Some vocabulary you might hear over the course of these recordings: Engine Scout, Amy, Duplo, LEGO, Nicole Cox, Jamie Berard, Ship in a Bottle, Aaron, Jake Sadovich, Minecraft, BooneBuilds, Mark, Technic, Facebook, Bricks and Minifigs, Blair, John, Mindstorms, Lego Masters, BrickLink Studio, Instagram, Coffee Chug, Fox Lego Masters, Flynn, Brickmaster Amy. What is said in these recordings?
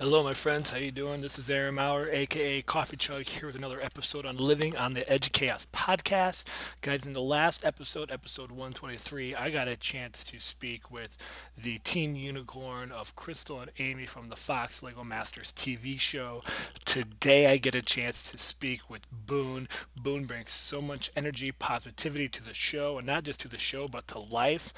Hello, my friends. How you doing? This is Aaron Maurer, a.k.a. Coffee Chug, here with another episode on Living on the Edge of Chaos podcast. Guys, in the last episode, episode 123, I got a chance to speak with the Teen Unicorn of Crystal and Amy from the Fox Lego Masters TV show. Today, I get a chance to speak with Boone. Boone brings so much energy, positivity to the show, and not just to the show, but to life.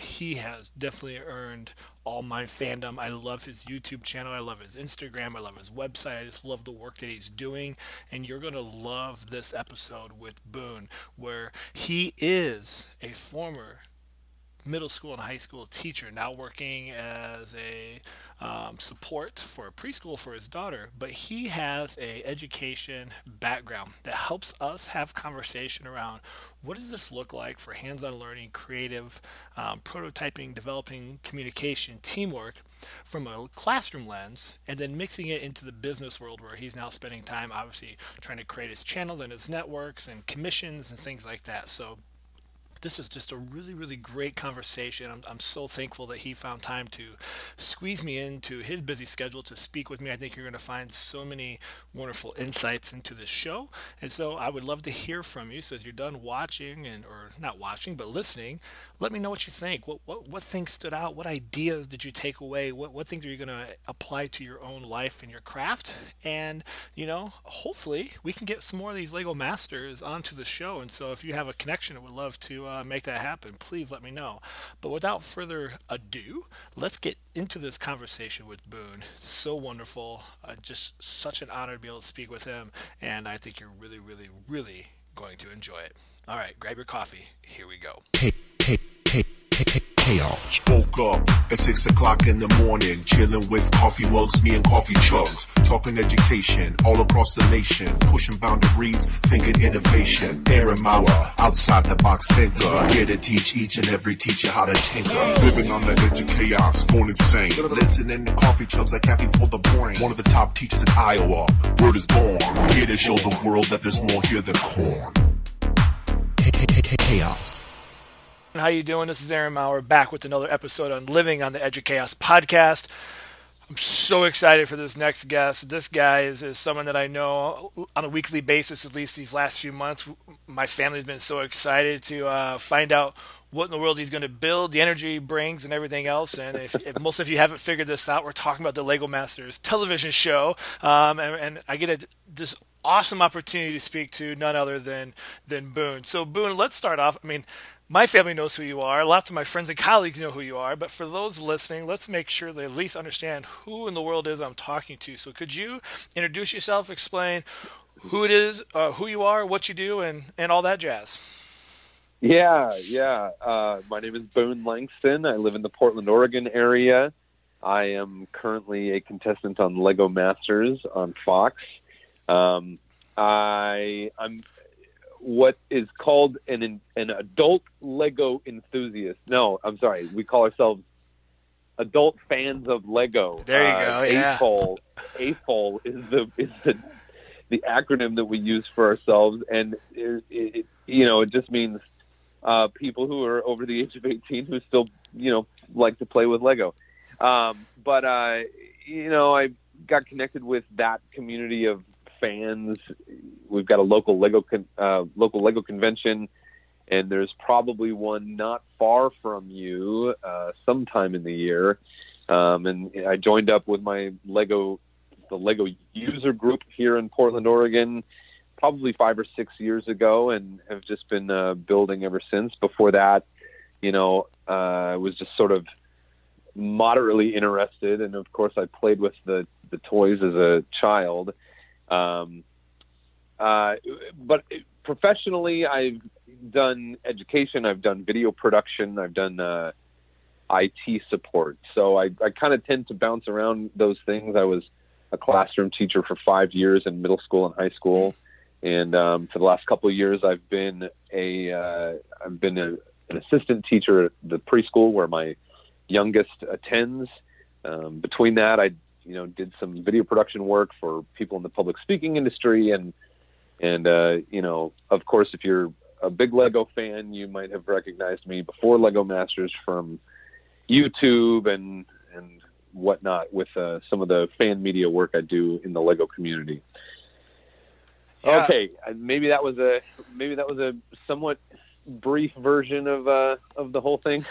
He has definitely earned all my fandom. I love his YouTube channel. I love his Instagram. I love his website. I just love the work that he's doing. And you're going to love this episode with Boone, where he is a former middle school and high school teacher, now working as a support for a preschool for his daughter, but he has a education background that helps us have conversation around what does this look like for hands-on learning, creative, prototyping, developing, communication, teamwork from a classroom lens, and then mixing it into the business world where he's now spending time obviously trying to create his channels and his networks and commissions and things like that. So this is just a really, really great conversation. I'm so thankful that he found time to squeeze me into his busy schedule to speak with me. I think you're going to find so many wonderful insights into this show. And so I would love to hear from you. So as you're done watching and or not watching, but listening, let me know what you think. What things stood out? What ideas did you take away? What things are you going to apply to your own life and your craft? And, you know, hopefully we can get some more of these Lego Masters onto the show. And so if you have a connection, I would love to make that happen. Please let me know. But without further ado, let's get into this conversation with Boone. So wonderful. Just such an honor to be able to speak with him. And I think you're really, really, really going to enjoy it. All right, grab your coffee. Here we go. Woke up at 6 o'clock in the morning, chilling with coffee mugs, me and Coffee Chugs, talking education all across the nation, pushing boundaries, thinking innovation. Aaron Maurer, outside the box thinker, here to teach each and every teacher how to tinker. Living on the edge of chaos, going insane. Listening to Coffee Chugs like caffeine for the brain. One of the top teachers in Iowa, word is born. Here to show the world that there's more here than corn. Chaos. How you doing? This is Aaron Maurer back with another episode on Living on the Edge of Chaos podcast. I'm so excited for this next guest. This guy is someone that I know on a weekly basis, at least these last few months. My family's been so excited to find out what in the world he's going to build, the energy he brings, and everything else. And if most of you haven't figured this out, we're talking about the Lego Masters television show. And I get this awesome opportunity to speak to none other than Boone. So Boone, let's start off. I mean, my family knows who you are. Lots of my friends and colleagues know who you are. But for those listening, let's make sure they at least understand who in the world is I'm talking to. So could you introduce yourself, explain who it is, who you are, what you do, and all that jazz? Yeah. My name is Boone Langston. I live in the Portland, Oregon area. I am currently a contestant on Lego Masters on Fox. I'm what is called an adult Lego enthusiast. No, I'm sorry. We call ourselves adult fans of Lego. There you go. Yeah. AFOL is the acronym that we use for ourselves, and it just means people who are over the age of 18 who still like to play with Lego. But I got connected with that community of fans. We've got a local Lego convention, and there's probably one not far from you sometime in the year. And I joined up with the Lego user group here in Portland, Oregon, probably 5 or 6 years ago, and have just been building ever since. Before that, I was just sort of moderately interested, and of course, I played with the toys as a child. But professionally, I've done education, I've done video production, I've done IT support. So I kind of tend to bounce around those things. I was a classroom teacher for 5 years in middle school and high school, and for the last couple of years, I've been an assistant teacher at the preschool where my youngest attends. Between that, I did some video production work for people in the public speaking industry. And of course, if you're a big Lego fan, you might have recognized me before Lego Masters from YouTube and whatnot with some of the fan media work I do in the Lego community. Yeah. Okay, maybe that was a somewhat brief version of the whole thing.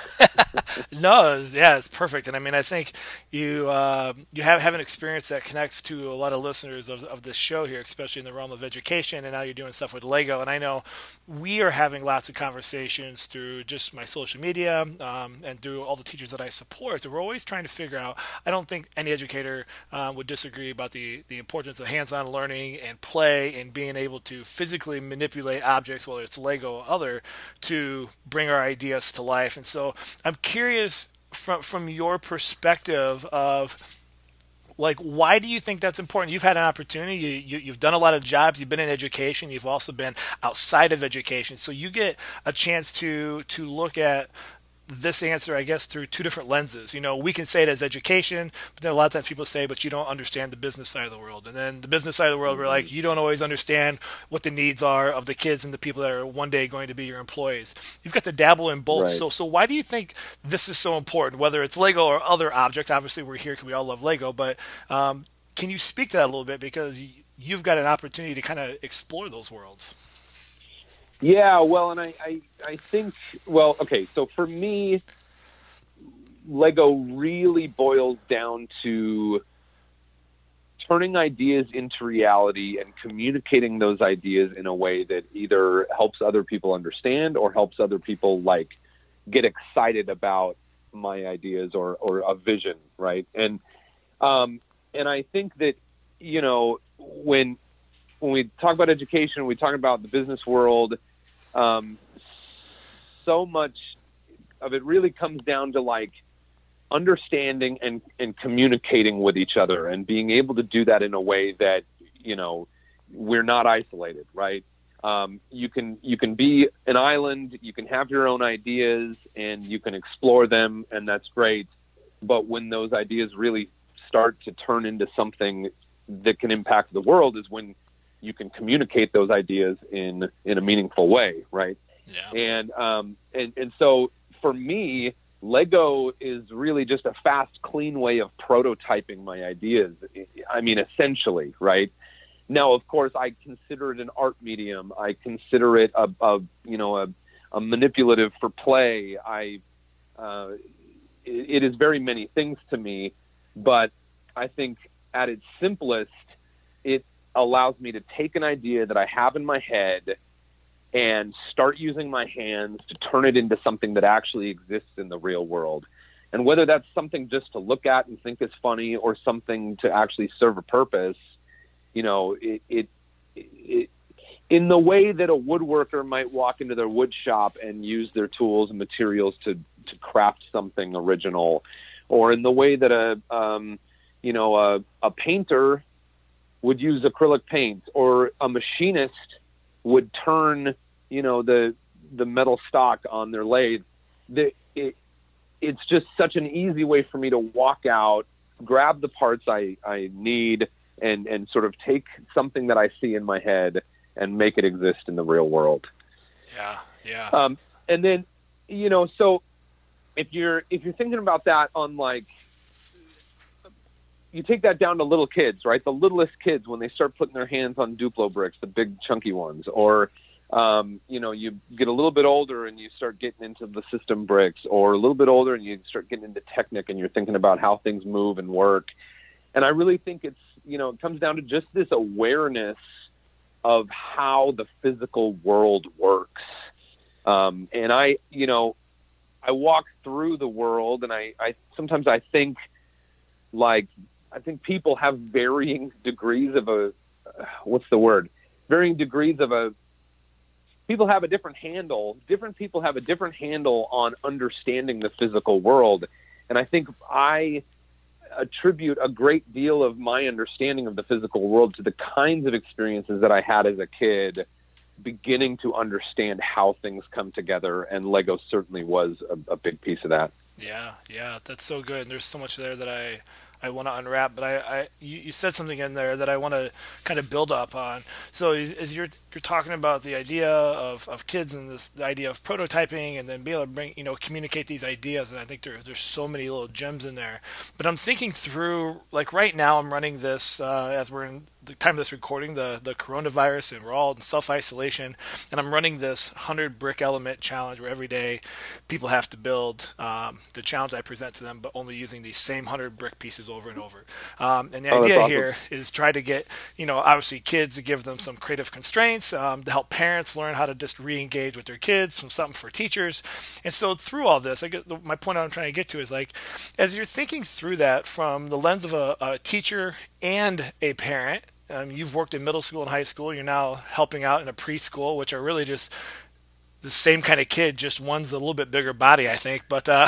No, yeah, it's perfect. And I mean, I think you have an experience that connects to a lot of listeners of this show here, especially in the realm of education. And now you're doing stuff with Lego. And I know we are having lots of conversations through just my social media and through all the teachers that I support. We're always trying to figure out, I don't think any educator would disagree about the importance of hands-on learning and play and being able to physically manipulate objects, whether it's Lego or other, to bring our ideas to life. And so I'm curious from your perspective of, like, why do you think that's important? You've had an opportunity. You've done a lot of jobs. You've been in education. You've also been outside of education. So you get a chance to look at this answer, I guess, through two different lenses. You know, we can say it as education, but then a lot of times people say, but you don't understand the business side of the world. And then the business side of the world, we're like, you don't always understand what the needs are of the kids and the people that are one day going to be your employees. You've got to dabble in both. Right. So why do you think this is so important, whether it's Lego or other objects? Obviously, we're here because we all love Lego, but can you speak to that a little bit? Because you've got an opportunity to kind of explore those worlds. Yeah, well, and I think, well, okay, so for me, Lego really boils down to turning ideas into reality and communicating those ideas in a way that either helps other people understand or helps other people, like, get excited about my ideas or a vision, right? And I think that, you know, when we talk about education, we talk about the business world, so much of it really comes down to, like, understanding and communicating with each other and being able to do that in a way that, you know, we're not isolated, right? You can be an island, you can have your own ideas and you can explore them, and that's great. But when those ideas really start to turn into something that can impact the world is when you can communicate those ideas in a meaningful way, right? Yeah. And so for me, Lego is really just a fast, clean way of prototyping my ideas. I mean, essentially, right? Now, of course, I consider it an art medium. I consider it a manipulative for play. It is very many things to me, but I think at its simplest, it allows me to take an idea that I have in my head and start using my hands to turn it into something that actually exists in the real world. And whether that's something just to look at and think is funny or something to actually serve a purpose, you know, it in the way that a woodworker might walk into their wood shop and use their tools and materials to craft something original, or in the way that a painter would use acrylic paint, or a machinist would turn, you know, the metal stock on their lathe. It's just such an easy way for me to walk out, grab the parts I need, and sort of take something that I see in my head and make it exist in the real world. Yeah, yeah. And then, you know, so if you're thinking about that on, like, you take that down to little kids, right? The littlest kids, when they start putting their hands on Duplo bricks, the big chunky ones, or, you know, you get a little bit older and you start getting into the system bricks, or a little bit older and you start getting into Technic and you're thinking about how things move and work. And I really think it's, you know, it comes down to just this awareness of how the physical world works. And I, you know, I walk through the world and I sometimes I think, like, I think people have varying degrees of people have a different handle. Different people have a different handle on understanding the physical world. And I think I attribute a great deal of my understanding of the physical world to the kinds of experiences that I had as a kid, beginning to understand how things come together. And Lego certainly was a big piece of that. Yeah, yeah, that's so good. And there's so much there that I I want to unwrap, but you said something in there that I want to kind of build up on. So as you're talking about the idea of kids and the idea of prototyping and then be able to bring, communicate these ideas, and I think there's so many little gems in there. But I'm thinking through, like right now I'm running this as we're in the time of this recording, the coronavirus, and we're all in self-isolation, and I'm running this 100 brick element challenge where every day people have to build the challenge I present to them, but only using these same 100 brick pieces over and over. And the idea awesome. Here is try to get, obviously kids, to give them some creative constraints, to help parents learn how to just re-engage with their kids, something for teachers. And so through all this, my point I'm trying to get to is like, as you're thinking through that from the lens of a teacher and a parent, you've worked in middle school and high school. You're now helping out in a preschool, which are really just the same kind of kid, just one's a little bit bigger body, I think. But but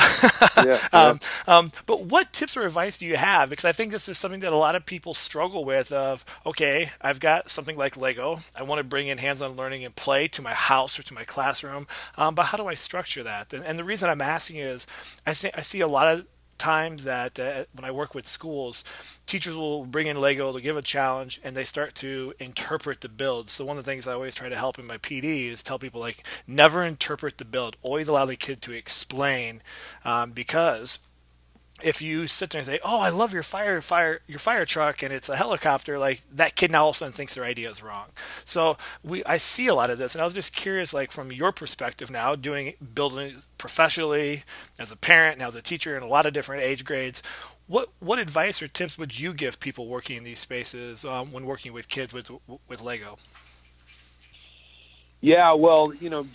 what tips or advice do you have? Because I think this is something that a lot of people struggle with of, okay, I've got something like Lego. I want to bring in hands-on learning and play to my house or to my classroom. But how do I structure that? And the reason I'm asking is I see a lot of times that when I work with schools, teachers will bring in Lego, they'll give a challenge, and they start to interpret the build. So one of the things I always try to help in my PD is tell people, like, never interpret the build. Always allow the kid to explain, because if you sit there and say, "Oh, I love your fire truck," and it's a helicopter, like that kid now all of a sudden thinks their idea is wrong. So I see a lot of this, and I was just curious, like from your perspective now, building professionally as a parent, now as a teacher, in a lot of different age grades, what advice or tips would you give people working in these spaces when working with kids with Lego? Yeah, well,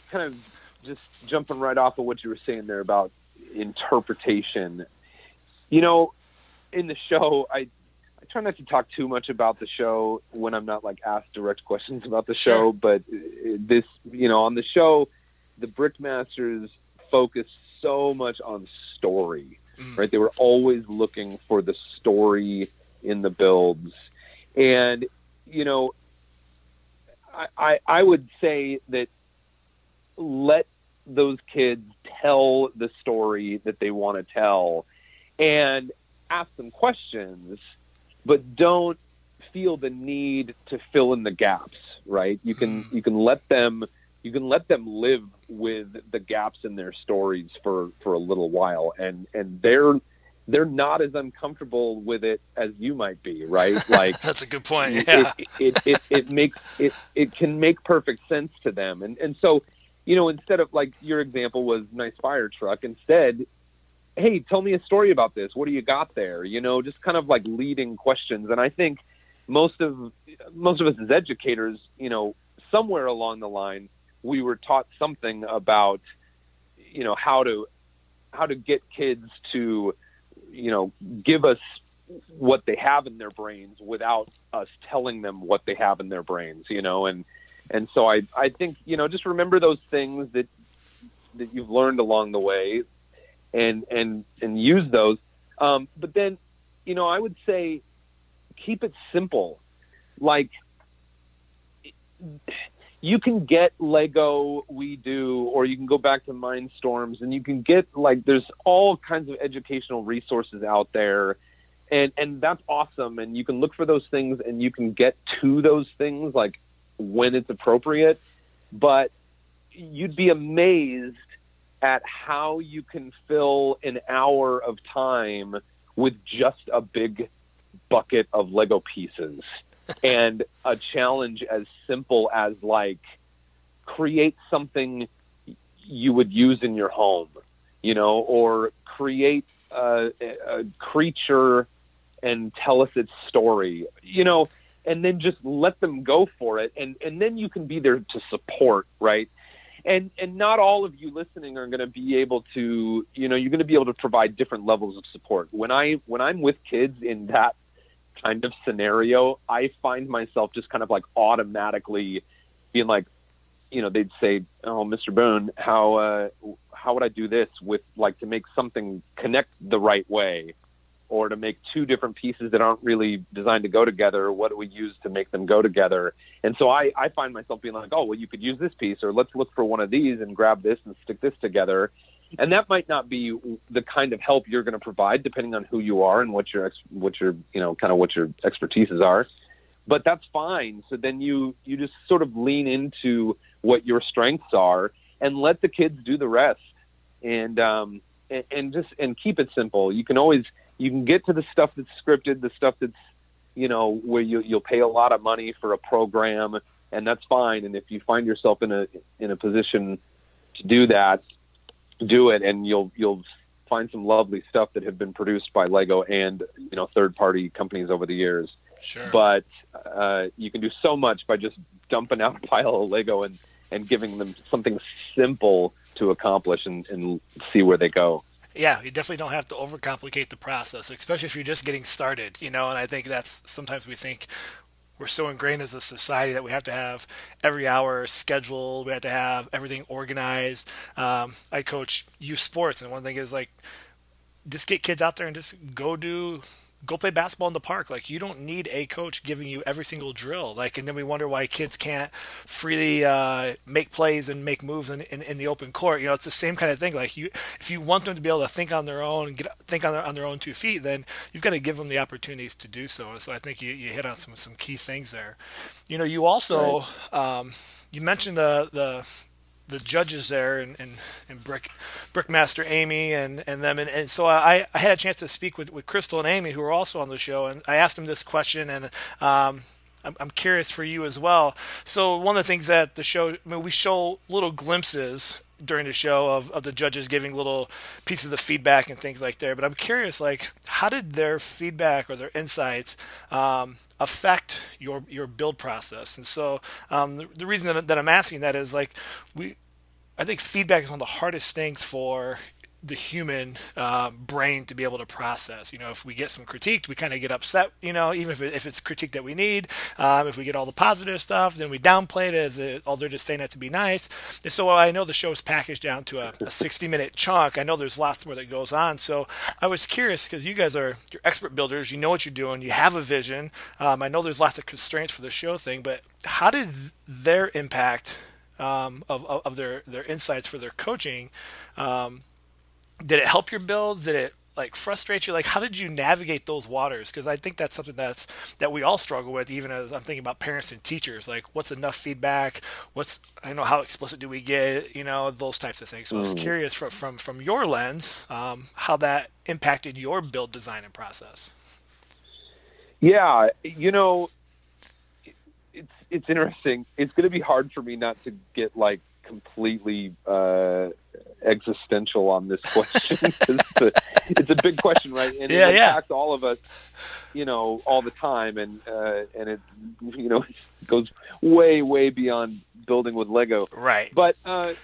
kind of just jumping right off of what you were saying there about interpretation. In the show, I try not to talk too much about the show when I'm not, like, asked direct questions about the show, but this, on the show, the Brickmasters focus so much on story, right? They were always looking for the story in the builds. And, I would say that let those kids tell the story that they want to tell, and ask them questions, but don't feel the need to fill in the gaps, right? You can let them live with the gaps in their stories for a little while, and they're not as uncomfortable with it as you might be, right? Like that's a good point. Yeah. It can make perfect sense to them. And so, instead of, like, your example was nice fire truck, instead, hey, tell me a story about this. What do you got there? Just kind of like leading questions. And I think most of us as educators, somewhere along the line, we were taught something about, how to get kids to, give us what they have in their brains without us telling them what they have in their brains, And so I think, just remember those things that you've learned along the way, and use those. But then, I would say keep it simple. Like, you can get Lego We Do, or you can go back to Mindstorms, and you can get, like, there's all kinds of educational resources out there, and that's awesome. And you can look for those things, and you can get to those things, like, when it's appropriate. But you'd be amazed at how you can fill an hour of time with just a big bucket of Lego pieces and a challenge as simple as, like, create something you would use in your home, or create a creature and tell us its story, and then just let them go for it. And then you can be there to support, right? And not all of you listening are going to be able to, you're going to be able to provide different levels of support. When I'm with kids in that kind of scenario, I find myself just kind of like automatically being like, they'd say, "Oh, Mr. Boone, how would I do this with, like, to make something connect the right way, or to make two different pieces that aren't really designed to go together? What do we use to make them go together?" And so I find myself being like, "Oh, well, you could use this piece, or let's look for one of these and grab this and stick this together." And that might not be the kind of help you're going to provide, depending on who you are and what your expertises are. But that's fine. So then you just sort of lean into what your strengths are and let the kids do the rest. And keep it simple. You can get to the stuff that's scripted, the stuff that's, where you'll pay a lot of money for a program, and that's fine. And if you find yourself in a position to do that, do it, and you'll find some lovely stuff that have been produced by Lego and third party companies over the years. Sure. But you can do so much by just dumping out a pile of Lego and giving them something simple to accomplish and see where they go. Yeah, you definitely don't have to overcomplicate the process, especially if you're just getting started, and I think that's sometimes we think we're so ingrained as a society that we have to have every hour scheduled, we have to have everything organized. I coach youth sports, and one thing is just get kids out there and just go play basketball in the park. You don't need a coach giving you every single drill. And then we wonder why kids can't freely make plays and make moves in the open court. It's the same kind of thing. If you want them to be able to think on their own, think on their own 2 feet, then you've got to give them the opportunities to do so. So I think you hit on some key things there. You also right. You mentioned the judges there and Brickmaster Amy and them. And so I had a chance to speak with Crystal and Amy, who were also on the show. And I asked them this question, and I'm curious for you as well. So one of the things that the show, we show little glimpses during the show of the judges giving little pieces of feedback and things like that. But I'm curious, how did their feedback or their insights affect your build process? And so the reason that I'm asking that is I think feedback is one of the hardest things for the human brain to be able to process. If we get some critique, we kind of get upset, even if it's critique that we need. If we get all the positive stuff, then we downplay it they're just saying that to be nice. And so I know the show is packaged down to a 60-minute chunk. I know there's lots more that goes on. So I was curious, because you guys are expert builders. You know what you're doing. You have a vision. I know there's lots of constraints for the show thing, but how did their impact of their insights for their coaching did it help your builds? Did it frustrate you? How did you navigate those waters? Because I think that's something that we all struggle with, even as I'm thinking about parents and teachers. What's enough feedback? How explicit do we get? Those types of things. So I was curious from your lens, how that impacted your build design and process. Yeah, it's interesting. It's going to be hard for me not to get completely existential on this question. It's a big question, right? And it impacts all of us, all the time. And it, goes way, way beyond building with Lego. Right. But to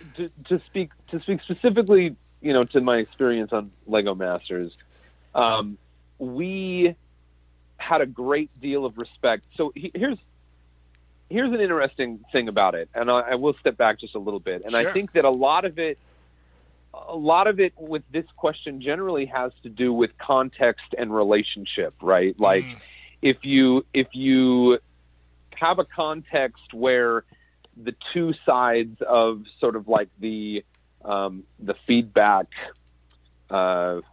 speak specifically, to my experience on Lego Masters, we had a great deal of respect. So here's an interesting thing about it, and I will step back just a little bit. And sure. I think that a lot of it with this question generally has to do with context and relationship, right? If you have a context where the two sides of sort of the feedback, what am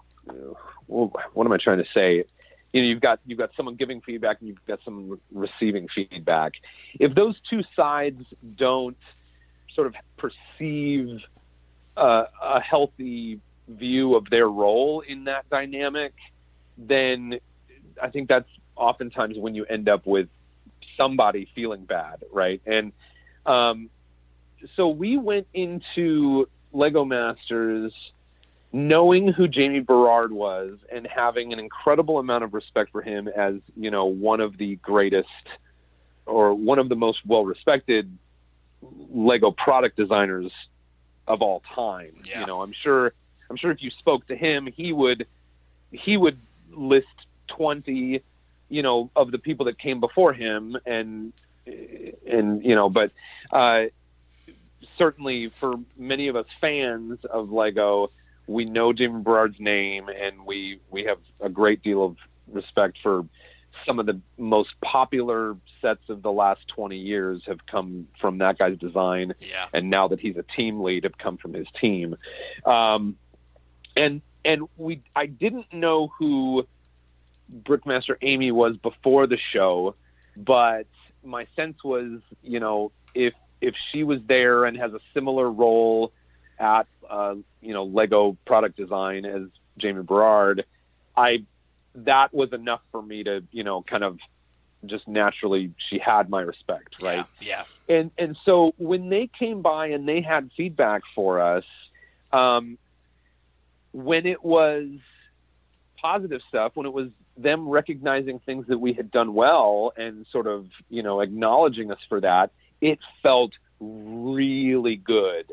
I trying to say? You've got someone giving feedback and you've got someone receiving feedback. If those two sides don't sort of perceive a healthy view of their role in that dynamic, then I think that's oftentimes when you end up with somebody feeling bad, right? And so we went into Lego Masters knowing who Jamie Berard was and having an incredible amount of respect for him as, one of the greatest or one of the most well-respected Lego product designers of all time. Yeah. I'm sure if you spoke to him, he would list 20, of the people that came before him but certainly for many of us fans of Lego, we know Jamie Berard's name, and we have a great deal of respect for some of the most popular sets of the last 20 years have come from that guy's design. Yeah. And now that he's a team lead, have come from his team. And I didn't know who Brickmaster Amy was before the show, but my sense was, you know, if she was there and has a similar role at, you know, Lego product design as Jamie Berard, that was enough for me to, you know, kind of just naturally, she had my respect. Right. Yeah. And so when they came by and they had feedback for us, when it was positive stuff, when it was them recognizing things that we had done well and sort of, you know, acknowledging us for that, it felt really good,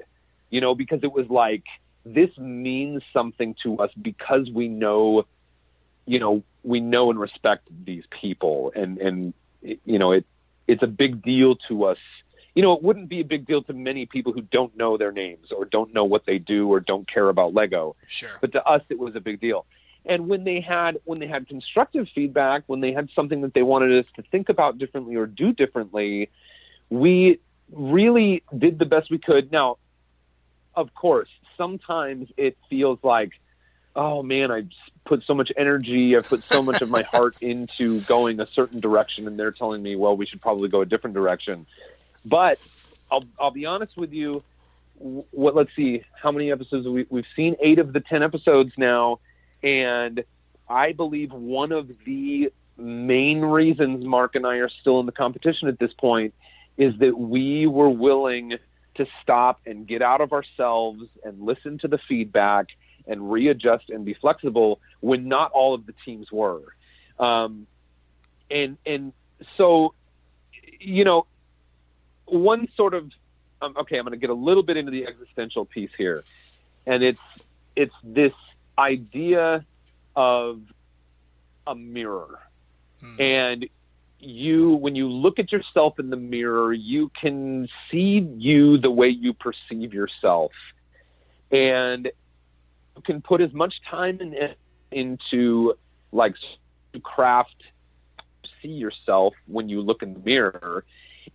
you know, because it was like, this means something to us because we know, you know, we know and respect these people. And you know, it's a big deal to us. You know, it wouldn't be a big deal to many people who don't know their names or don't know what they do or don't care about Lego. Sure. But to us, it was a big deal. And when they had constructive feedback, when they had something that they wanted us to think about differently or do differently, we really did the best we could. Now, of course, sometimes it feels like, oh man, I put so much energy, I put so much of my heart into going a certain direction, and they're telling me, well, we should probably go a different direction. But I'll be honest with you. What? Let's see, how many episodes we've seen? 8 of the 10 episodes now, and I believe one of the main reasons Mark and I are still in the competition at this point is that we were willing to stop and get out of ourselves and listen to the feedback and readjust and be flexible when not all of the teams were. And so, you know, one sort of, okay, I'm going to get a little bit into the existential piece here. And it's this idea of a mirror. And when you look at yourself in the mirror, you can see you the way you perceive yourself. And you can put as much time into like craft, see yourself when you look in the mirror.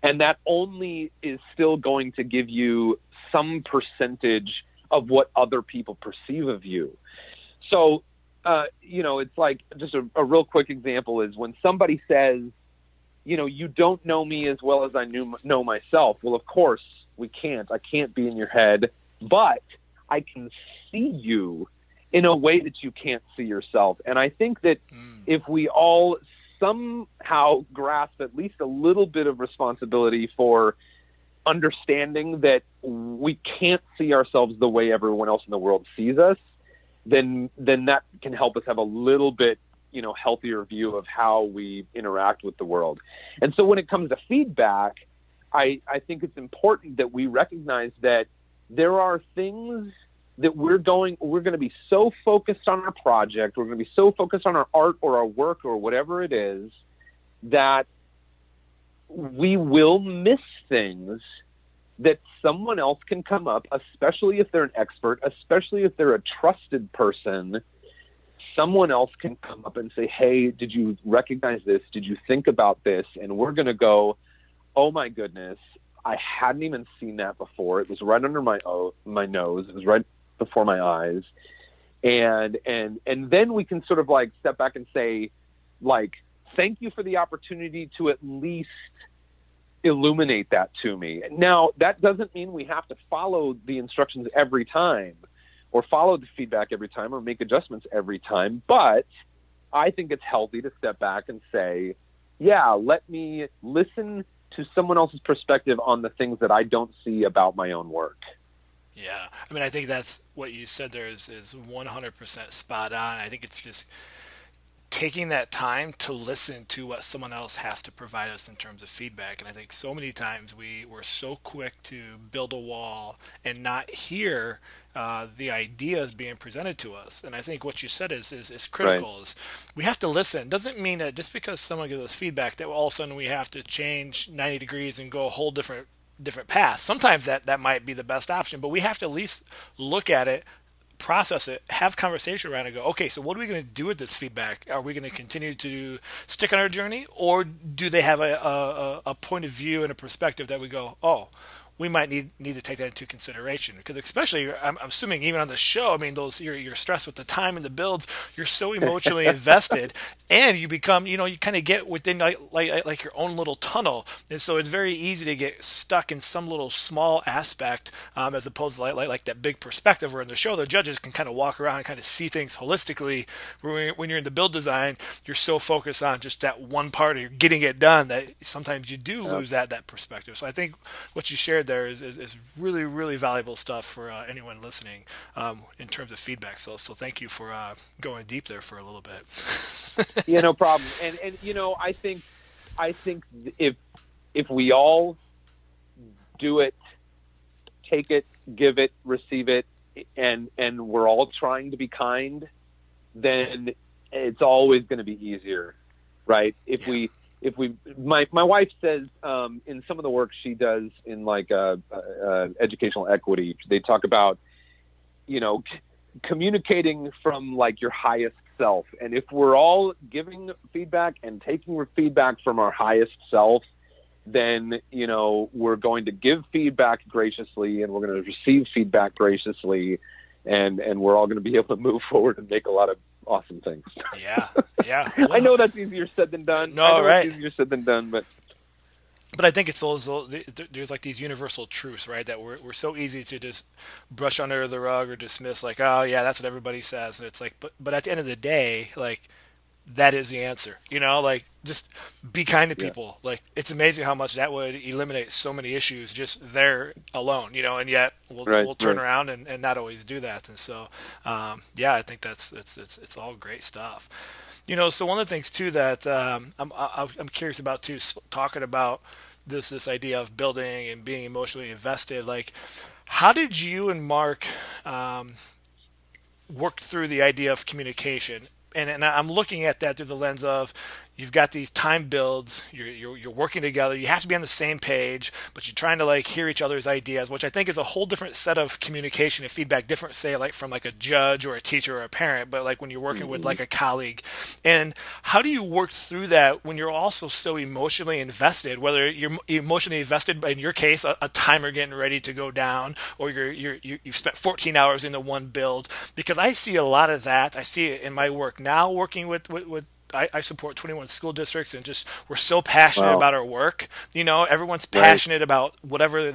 And that only is still going to give you some percentage of what other people perceive of you. So, you know, it's like just a real quick example is when somebody says, you know, you don't know me as well as I know myself. Well, of course we can't. I can't be in your head, but I can see you in a way that you can't see yourself. And I think that if we all somehow grasp at least a little bit of responsibility for understanding that we can't see ourselves the way everyone else in the world sees us, then that can help us have a little bit, you know, healthier view of how we interact with the world. And so when it comes to feedback, I think it's important that we recognize that there are things that we're going to be so focused on our project, we're going to be so focused on our art or our work or whatever it is, that we will miss things that someone else can come up, especially if they're an expert, especially if they're a trusted person. Someone else can come up and say, hey, did you recognize this? Did you think about this? And we're going to go, oh my goodness, I hadn't even seen that before. It was right under my nose. It was right before my eyes. And then we can sort of like step back and say, like, thank you for the opportunity to at least illuminate that to me. Now, that doesn't mean we have to follow the instructions every time or follow the feedback every time or make adjustments every time. But I think it's healthy to step back and say, yeah, let me listen to someone else's perspective on the things that I don't see about my own work. Yeah. I mean, I think that's what you said there is 100% spot on. I think it's just taking that time to listen to what someone else has to provide us in terms of feedback. And I think so many times we're so quick to build a wall and not hear the ideas being presented to us. And I think what you said is critical. Right. Is we have to listen. It doesn't mean that just because someone gives us feedback that all of a sudden we have to change 90 degrees and go a whole different path. Sometimes that might be the best option, but we have to at least look at it, process it, have conversation around it, go, okay, so what are we going to do with this feedback? Are we going to continue to stick on our journey, or do they have a point of view and a perspective that we go, oh, we might need to take that into consideration, because especially I'm assuming even on the show, I mean, those you're stressed with the time and the builds, you're so emotionally invested, and you become, you kind of get within like your own little tunnel, and so it's very easy to get stuck in some little small aspect as opposed to like that big perspective. Where in the show, the judges can kind of walk around and kind of see things holistically. When you're in the build design, you're so focused on just that one part of getting it done that sometimes you do lose that perspective. So I think what you shared there is really, really valuable stuff for anyone listening in terms of feedback. So thank you for going deep there for a little bit. Yeah, no problem. And I think if we all do it, take it, give it, receive it, and we're all trying to be kind, then it's always going to be easier, right? If we, my wife says in some of the work she does in like educational equity, they talk about, communicating from like your highest self. And if we're all giving feedback and taking feedback from our highest self, then, we're going to give feedback graciously, and we're going to receive feedback graciously, and we're all going to be able to move forward and make a lot of awesome things. Yeah. Well, I know that's easier said than done. But I think it's those, there's like these universal truths, right? That we're so easy to just brush under the rug or dismiss, like, oh yeah, that's what everybody says. And it's like, but at the end of the day, like, that is the answer, just be kind to people. Like, it's amazing how much that would eliminate so many issues just there alone, and yet we'll turn around and not always do that. And so, I think that's, it's all great stuff. So one of the things too, that, I'm curious about too, talking about this idea of building and being emotionally invested, like, how did you and Mark, work through the idea of communication? And I'm looking at that through the lens of, you've got these time builds, you're working together, you have to be on the same page, but you're trying to like hear each other's ideas, which I think is a whole different set of communication and feedback, different say like from like a judge or a teacher or a parent, but like when you're working with like a colleague. And how do you work through that when you're also so emotionally invested, whether you're emotionally invested in your case, a timer getting ready to go down, or you've spent 14 hours into one build? Because I see a lot of that. I see it in my work now, working with I support 21 school districts, and just we're so passionate about our work. Everyone's passionate about whatever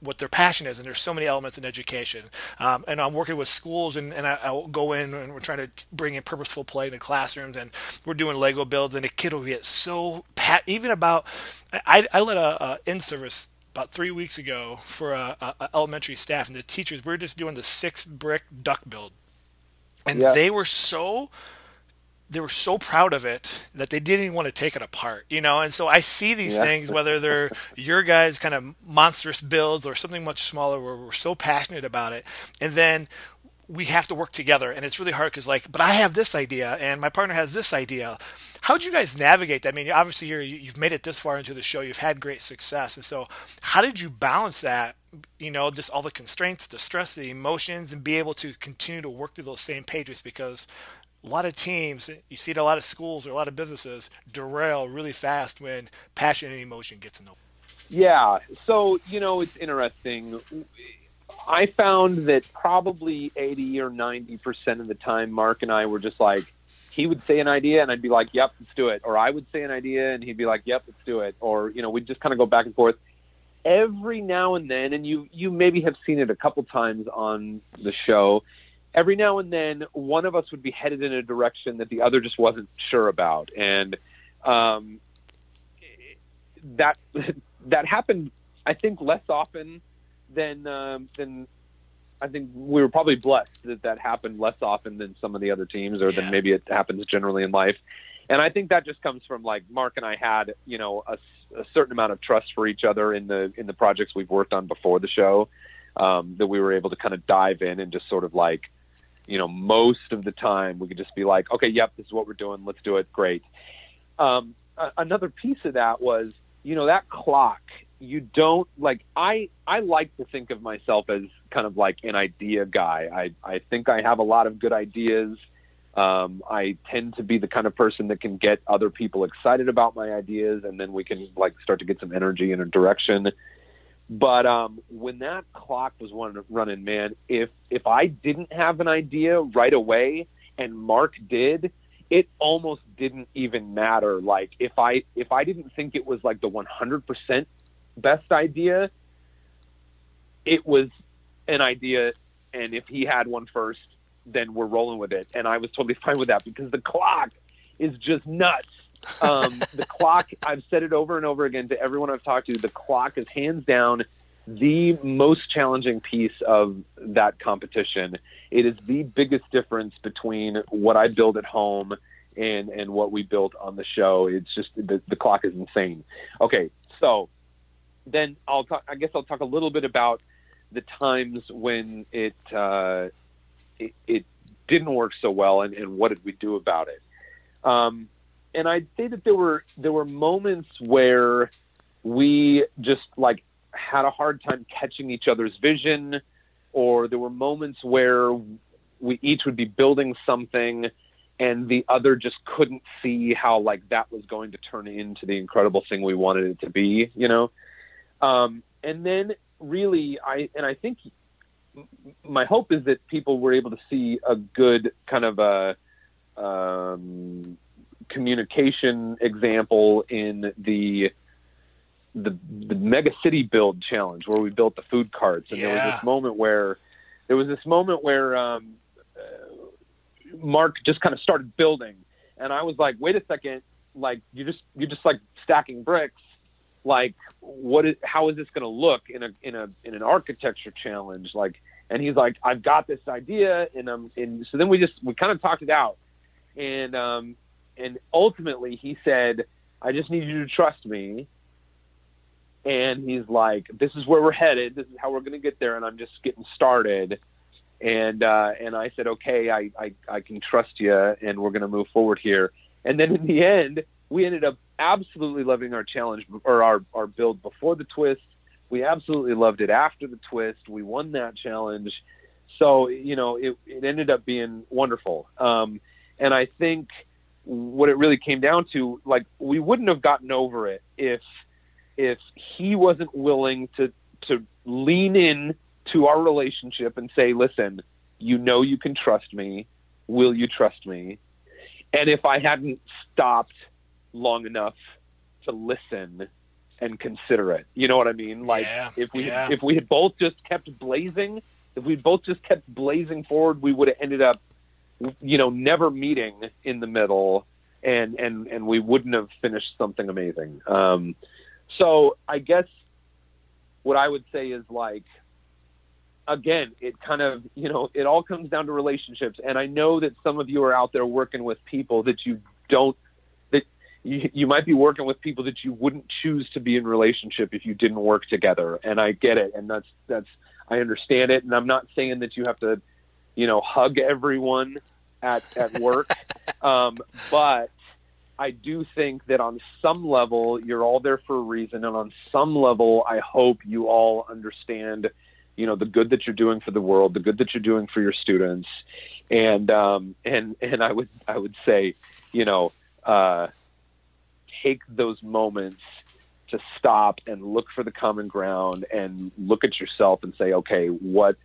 what their passion is, and there's so many elements in education. And I'm working with schools, and I'll go in, and we're trying to bring in purposeful play into classrooms, and we're doing Lego builds, and a kid will get so even about. I led a in-service about 3 weeks ago for a elementary staff, and the teachers, we were just doing the 6-brick duck build, and they were so. They were so proud of it that they didn't even want to take it apart, And so I see these things, whether they're your guys' kind of monstrous builds or something much smaller, where we're so passionate about it, and then we have to work together, and it's really hard because, like, but I have this idea, and my partner has this idea. How'd you guys navigate that? I mean, obviously you've made it this far into the show, you've had great success, and so how did you balance that? Just all the constraints, the stress, the emotions, and be able to continue to work through those same pages, because a lot of teams, you see it, a lot of schools or a lot of businesses derail really fast when passion and emotion gets in the way. Yeah. So, it's interesting. I found that probably 80 or 90% of the time, Mark and I were just like, he would say an idea and I'd be like, yep, let's do it. Or I would say an idea and he'd be like, yep, let's do it. Or, we'd just kind of go back and forth every now and then. And you maybe have seen it a couple times on the show. Every now and then, one of us would be headed in a direction that the other just wasn't sure about. And that happened, I think, less often than I think we were probably blessed that happened less often than some of the other teams, or than maybe it happens generally in life. And I think that just comes from, like, Mark and I had, a certain amount of trust for each other in the projects we've worked on before the show, that we were able to kind of dive in and just sort of like, most of the time we could just be like, okay, yep, this is what we're doing. Let's do it. Great. Another piece of that was, that clock. You don't like, I like to think of myself as kind of like an idea guy. I think I have a lot of good ideas. I tend to be the kind of person that can get other people excited about my ideas, and then we can like start to get some energy in a direction. But when that clock was running, man, if I didn't have an idea right away and Mark did, it almost didn't even matter. Like if I didn't think it was like the 100% best idea, it was an idea. And if he had one first, then we're rolling with it. And I was totally fine with that because the clock is just nuts. The clock, I've said it over and over again to everyone I've talked to, the clock is hands down the most challenging piece of that competition. It is the biggest difference between what I build at home and what we built on the show. It's just the clock is insane. Okay, so then I'll talk a little bit about the times when it didn't work so well and what did we do about it. And I'd say that there were moments where we just like had a hard time catching each other's vision, or there were moments where we each would be building something and the other just couldn't see how like that was going to turn into the incredible thing we wanted it to be, you know? And then really, I think my hope is that people were able to see a good kind of a, communication example in the mega city build challenge where we built the food carts. And there was this moment where Mark just kind of started building and I was like, wait a second, like you're just like stacking bricks. Like how is this going to look in an architecture challenge? Like, and he's like, I've got this idea. And so then we kind of talked it out and ultimately he said, I just need you to trust me. And he's like, this is where we're headed. This is how we're going to get there. And I'm just getting started. And I said, okay, I can trust you and we're going to move forward here. And then in the end, we ended up absolutely loving our challenge or our build before the twist. We absolutely loved it after the twist. We won that challenge. So, you know, it ended up being wonderful. And I think what it really came down to, like, we wouldn't have gotten over it if he wasn't willing to lean in to our relationship and say, listen, you know, you can trust me. Will you trust me? And if I hadn't stopped long enough to listen and consider it, you know what I mean? Like if we had both just kept blazing, forward, we would have ended up, you know, never meeting in the middle and we wouldn't have finished something amazing. So I guess what I would say is, like, again, it kind of, you know, it all comes down to relationships. And I know that some of you are out there working with people that you might be working with people that you wouldn't choose to be in relationship if you didn't work together. And I get it. And that's, I understand it. And I'm not saying that you have to, you know, hug everyone at work. But I do think that on some level, you're all there for a reason. And on some level, I hope you all understand, you know, the good that you're doing for the world, the good that you're doing for your students. And I would say, you know, take those moments to stop and look for the common ground and look at yourself and say, okay, what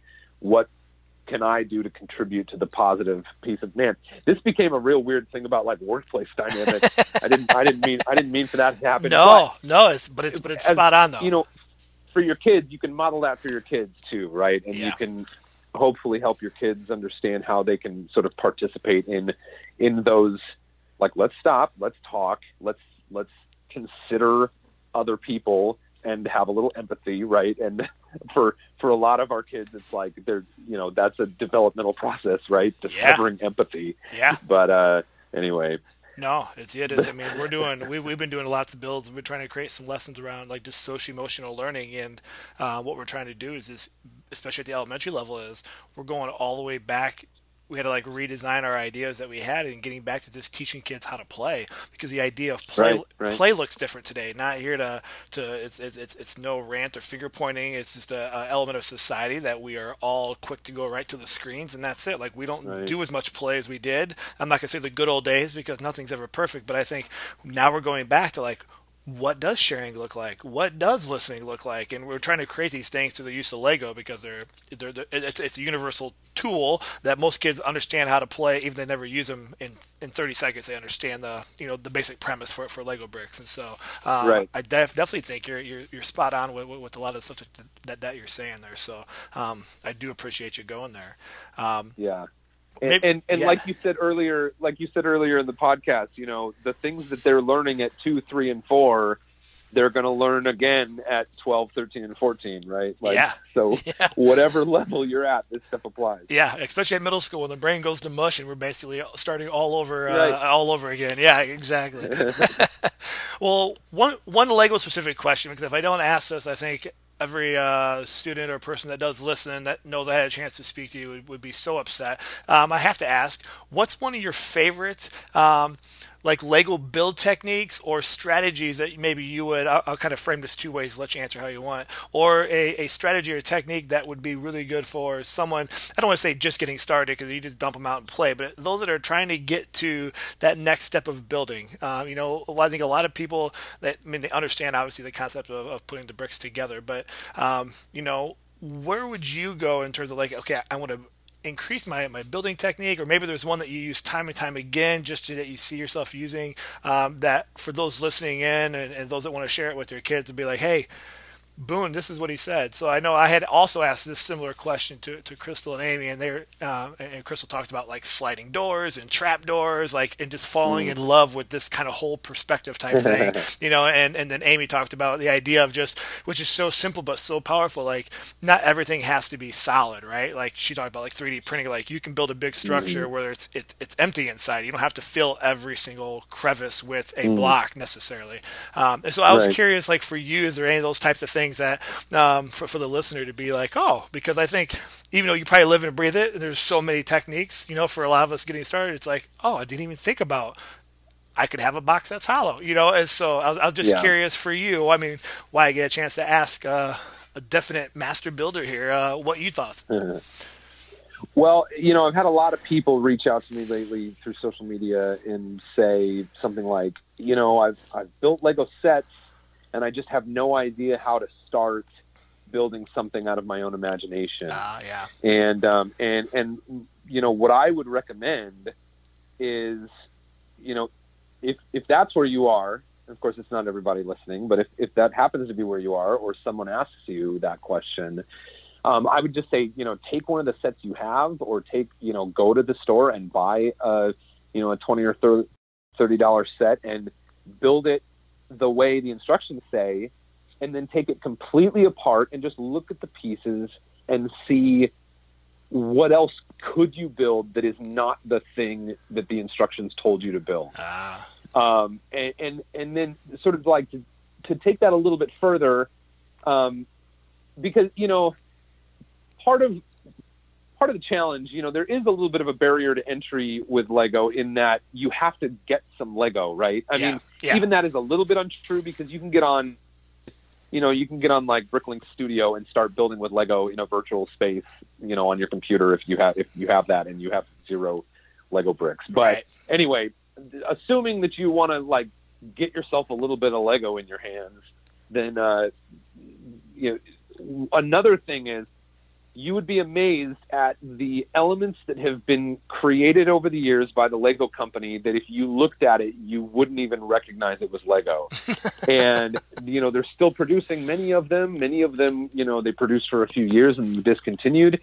can I do to contribute to the positive piece of, man, this became a real weird thing about like workplace dynamics. I didn't mean for that to happen. No, but it's spot on though. You know, for your kids, you can model that for your kids too. Right. And you can hopefully help your kids understand how they can sort of participate in those, like, let's stop, let's talk, let's consider other people and have a little empathy. Right. And for a lot of our kids, it's like they're, you know, that's a developmental process, right? Discovering empathy. Yeah. But, anyway, no, it is. I mean, we've been doing lots of builds. We've been trying to create some lessons around like just socio-emotional learning. And, what we're trying to do is, especially at the elementary level, is we're going all the way back. We had to like redesign our ideas that we had and getting back to just teaching kids how to play, because the idea of play looks different today. Not here to it's no rant or finger pointing. It's just a element of society that we are all quick to go right to the screens and that's it. Like we don't do as much play as we did. I'm not gonna say the good old days because nothing's ever perfect, but I think now we're going back to like, what does sharing look like? What does listening look like? And we're trying to create these things through the use of Lego because they're it's a universal tool that most kids understand how to play, even if they never use them. In 30 seconds, they understand the basic premise for Lego bricks. And so I definitely think you're spot on with a lot of the stuff that you're saying there. So I do appreciate you going there. And like you said earlier in the podcast, you know, the things that they're learning at 2, 3, and 4, they're going to learn again at 12, 13, and 14, right? Whatever level you're at, this stuff applies. Yeah, especially at middle school when the brain goes to mush and we're basically starting all over again. Yeah, exactly. Well, one Lego-specific question, because if I don't ask this, I think every student or person that does listen that knows I had a chance to speak to you would be so upset. I have to ask, what's one of your favorite Lego build techniques or strategies that maybe you would, I'll kind of frame this two ways, let you answer how you want, or a strategy or technique that would be really good for someone, I don't want to say just getting started because you just dump them out and play, but those that are trying to get to that next step of building. I think a lot of people they understand obviously the concept of putting the bricks together, but, where would you go in terms of I want to increase my building technique, or maybe there's one that you use time and time again that you see yourself using, that for those listening in and those that want to share it with their kids to be like, hey, Boone, this is what he said. So I know I had also asked this similar question to Crystal and Amy, and they and Crystal talked about sliding doors and trap doors, and just falling in love with this kind of whole perspective type thing, and then Amy talked about the idea of which is so simple but so powerful, not everything has to be solid, right? She talked about 3D printing, you can build a big structure where it's empty inside. You don't have to fill every single crevice with a block necessarily. And so I was curious, for you, is there any of those types of things that for the listener to be because I think even though you probably live and breathe it, there's so many techniques, for a lot of us getting started, it's I didn't even think about I could have a box that's hollow, and so I was just curious for you, why I get a chance to ask a definite master builder here what you thought. Well, I've had a lot of people reach out to me lately through social media and say something like, I've built Lego sets and I just have no idea how to start building something out of my own imagination. And what I would recommend is, if that's where you are, of course it's not everybody listening, but if that happens to be where you are, or someone asks you that question, I would just say, take one of the sets you have, or go to the store and buy a $20 or $30 set and build it the way the instructions say, and then take it completely apart and just look at the pieces and see what else could you build that is not the thing that the instructions told you to build. And then sort of to take that a little bit further, because, part of the challenge, there is a little bit of a barrier to entry with Lego in that you have to get some Lego, right? I mean, even that is a little bit untrue, because you can get on, BrickLink Studio and start building with Lego in a virtual space, on your computer if you have that and you have 0 Lego bricks. But anyway, assuming that you want to get yourself a little bit of Lego in your hands, then another thing is, you would be amazed at the elements that have been created over the years by the Lego company that if you looked at it, you wouldn't even recognize it was Lego. And, they're still producing many of them. Many of them, they produced for a few years and discontinued.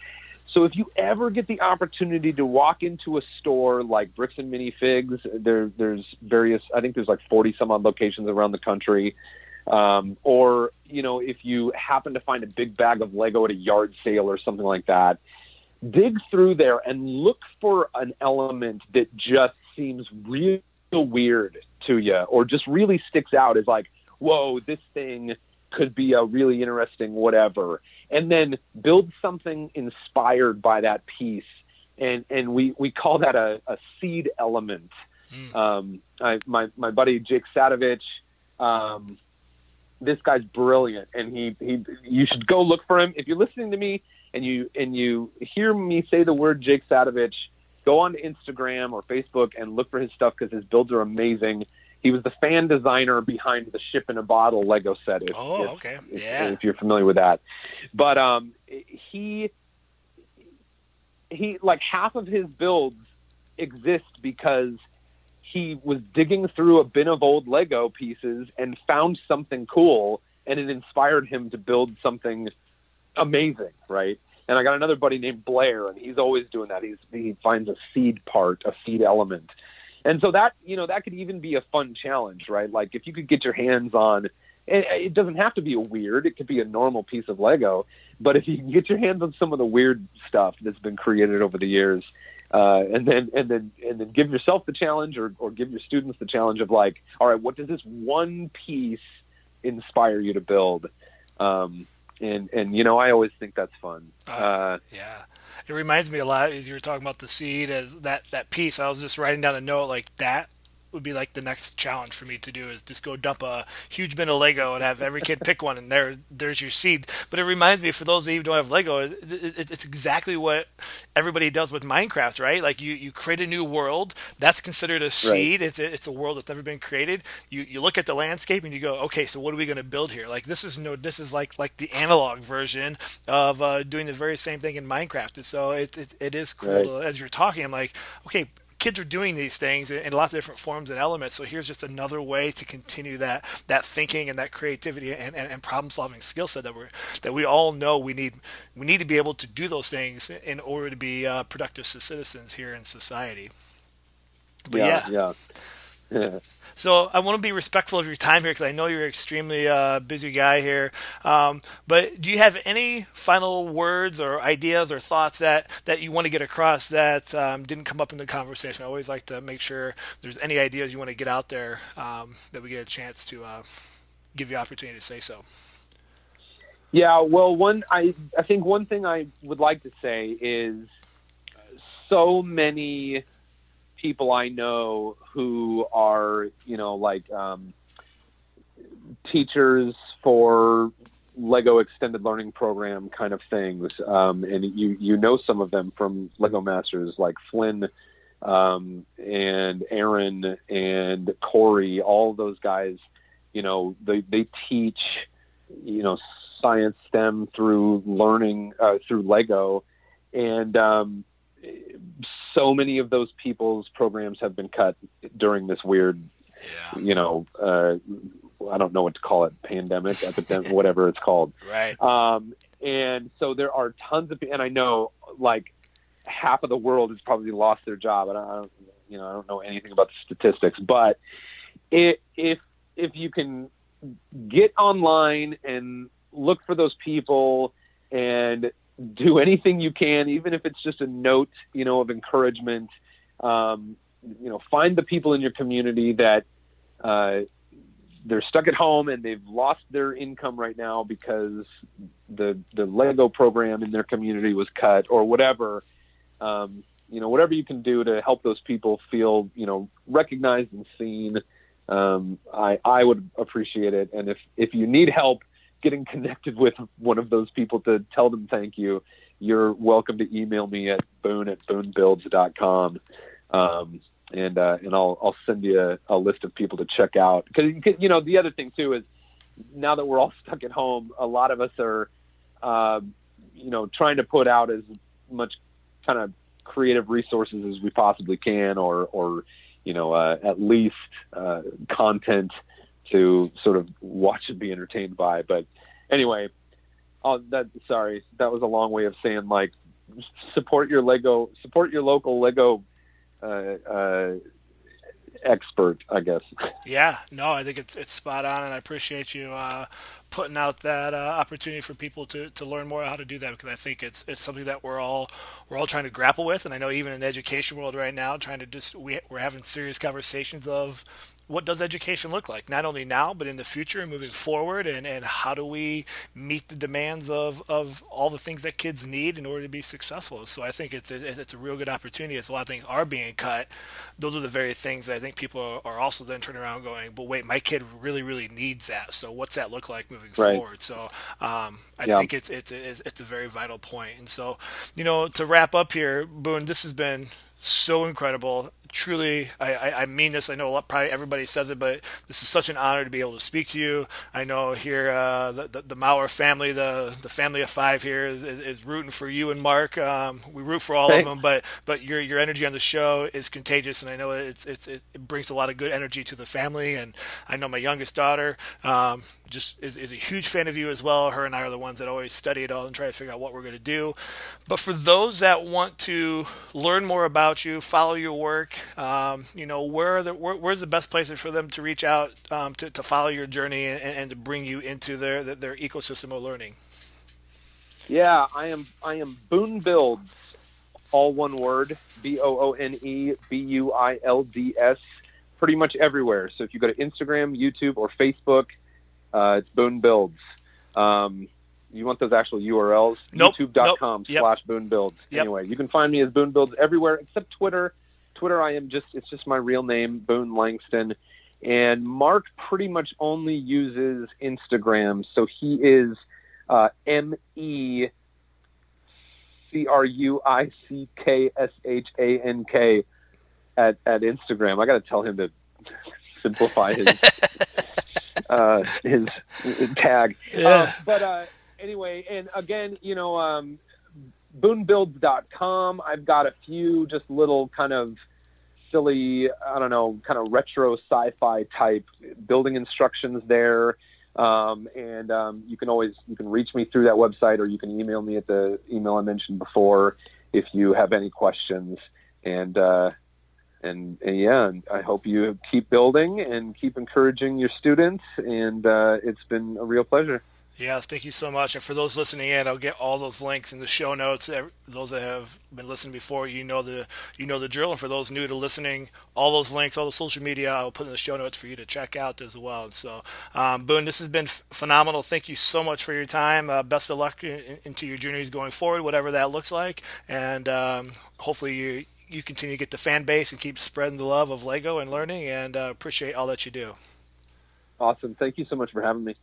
So if you ever get the opportunity to walk into a store like Bricks and Minifigs, there's various, I think there's 40 some odd locations around the country. Or, if you happen to find a big bag of Lego at a yard sale or something like that, dig through there and look for an element that just seems real weird to you, or just really sticks out as whoa, this thing could be a really interesting whatever. And then build something inspired by that piece. And we call that a seed element. My buddy, Jake Sadovich, this guy's brilliant, and he you should go look for him. If you're listening to me and you hear me say the word Jake Sadovich, go on Instagram or Facebook and look for his stuff, because his builds are amazing. He was the fan designer behind the Ship in a Bottle Lego set. If you're familiar with that. But he like half of his builds exist because he was digging through a bin of old Lego pieces and found something cool, and it inspired him to build something amazing, right? And I got another buddy named Blair, and he's always doing that. He finds a seed part, a seed element. And so that, you know, that could even be a fun challenge, right? Like if you could get your hands on, it doesn't have to be a weird, it could be a normal piece of Lego, but if you can get your hands on some of the weird stuff that's been created over the years, and then give yourself the challenge or give your students the challenge of like, all right, what does this one piece inspire you to build? And you know, I always think that's fun. Yeah. It reminds me a lot, as you were talking about the seed, as that piece, I was just writing down a note like that would be like the next challenge for me to do is just go dump a huge bin of Lego and have every kid pick one, and there's your seed. But it reminds me, for those that even don't have Lego, it's exactly what everybody does with Minecraft, right? Like you create a new world that's considered a seed. Right. It's a world that's never been created. You look at the landscape and you go, okay, so what are we going to build here? Like this is like the analog version of doing the very same thing in Minecraft. And so it is cool. Right. As you're talking, I'm like, okay, kids are doing these things in lots of different forms and elements. So here's just another way to continue that thinking and that creativity and problem solving skill set that we all know we need to be able to do those things in order to be productive citizens here in society. But yeah. So I want to be respectful of your time here because I know you're an extremely busy guy here. But do you have any final words or ideas or thoughts that you want to get across that didn't come up in the conversation? I always like to make sure there's any ideas you want to get out there that we get a chance to give you opportunity to say so. Yeah, well, I think one thing I would like to say is so many people I know who are, you know, like teachers for Lego extended learning program kind of things. And you know some of them from Lego Masters, like Flynn and Aaron and Corey, all those guys, you know, they teach, you know, science STEM through learning, through Lego. And so many of those people's programs have been cut during this weird, you know, I don't know what to call it, pandemic, epidemic, whatever it's called. Right. And so there are tons of, and I know like half of the world has probably lost their job. And I don't know anything about the statistics, but if you can get online and look for those people and do anything you can, even if it's just a note, you know, of encouragement, you know, find the people in your community that they're stuck at home and they've lost their income right now because the Lego program in their community was cut or whatever, you know, whatever you can do to help those people feel, you know, recognized and seen. I would appreciate it. And if you need help getting connected with one of those people to tell them thank you, you're welcome to email me at boone@boonebuilds.com. And I'll send you a list of people to check out. Cause you know, the other thing too, is now that we're all stuck at home, a lot of us are, you know, trying to put out as much kind of creative resources as we possibly can, or, you know, at least, content to sort of watch and be entertained by. But anyway, that was a long way of saying, like, support your local Lego expert, I guess. Yeah, no, I think it's spot on, and I appreciate you putting out that opportunity for people to learn more how to do that, because I think it's something that we're all trying to grapple with. And I know even in the education world right now, we're having serious conversations of what does education look like, not only now, but in the future and moving forward, and how do we meet the demands of all the things that kids need in order to be successful. So I think it's a real good opportunity. As a lot of things are being cut, those are the very things that I think people are also then turning around going, but wait, my kid really, really needs that. So what's that look like moving forward? So I think it's a very vital point. And so, you know, to wrap up here, Boone, this has been so incredible. truly, I mean this. I know a lot, probably everybody says it, but this is such an honor to be able to speak to you. I know here the Maurer family, the family of five here is rooting for you and Mark. We root for all of them, but your energy on the show is contagious, and I know it brings a lot of good energy to the family. And I know my youngest daughter just is a huge fan of you as well. Her and I are the ones that always study it all and try to figure out what we're going to do. But for those that want to learn more about you, follow your work, where's the best place for them to reach out to follow your journey and to bring you into their ecosystem of learning? Yeah, I am BooneBuilds, all one word, BooneBuilds, pretty much everywhere. So if you go to Instagram, YouTube, or Facebook, it's BooneBuilds. You want those actual URLs? Nope. YouTube.com/BooneBuilds. Yep. Anyway, you can find me as BooneBuilds everywhere except Twitter. Twitter, it's just my real name, Boone Langston. And Mark pretty much only uses Instagram. So he is MECRUICKSHANK at Instagram. I got to tell him to simplify his tag. Yeah. Anyway, and again, BooneBuilds.com. I've got a few just little kind of silly, I don't know, kind of retro sci-fi type building instructions there. You can reach me through that website, or you can email me at the email I mentioned before if you have any questions. And I hope you keep building and keep encouraging your students. And it's been a real pleasure. Yes, thank you so much. And for those listening in, I'll get all those links in the show notes. Those that have been listening before, you know the drill. And for those new to listening, all those links, all the social media, I'll put in the show notes for you to check out as well. So, Boone, this has been phenomenal. Thank you so much for your time. Best of luck into your journeys going forward, whatever that looks like. And hopefully you continue to get the fan base and keep spreading the love of Lego and learning, and appreciate all that you do. Awesome. Thank you so much for having me.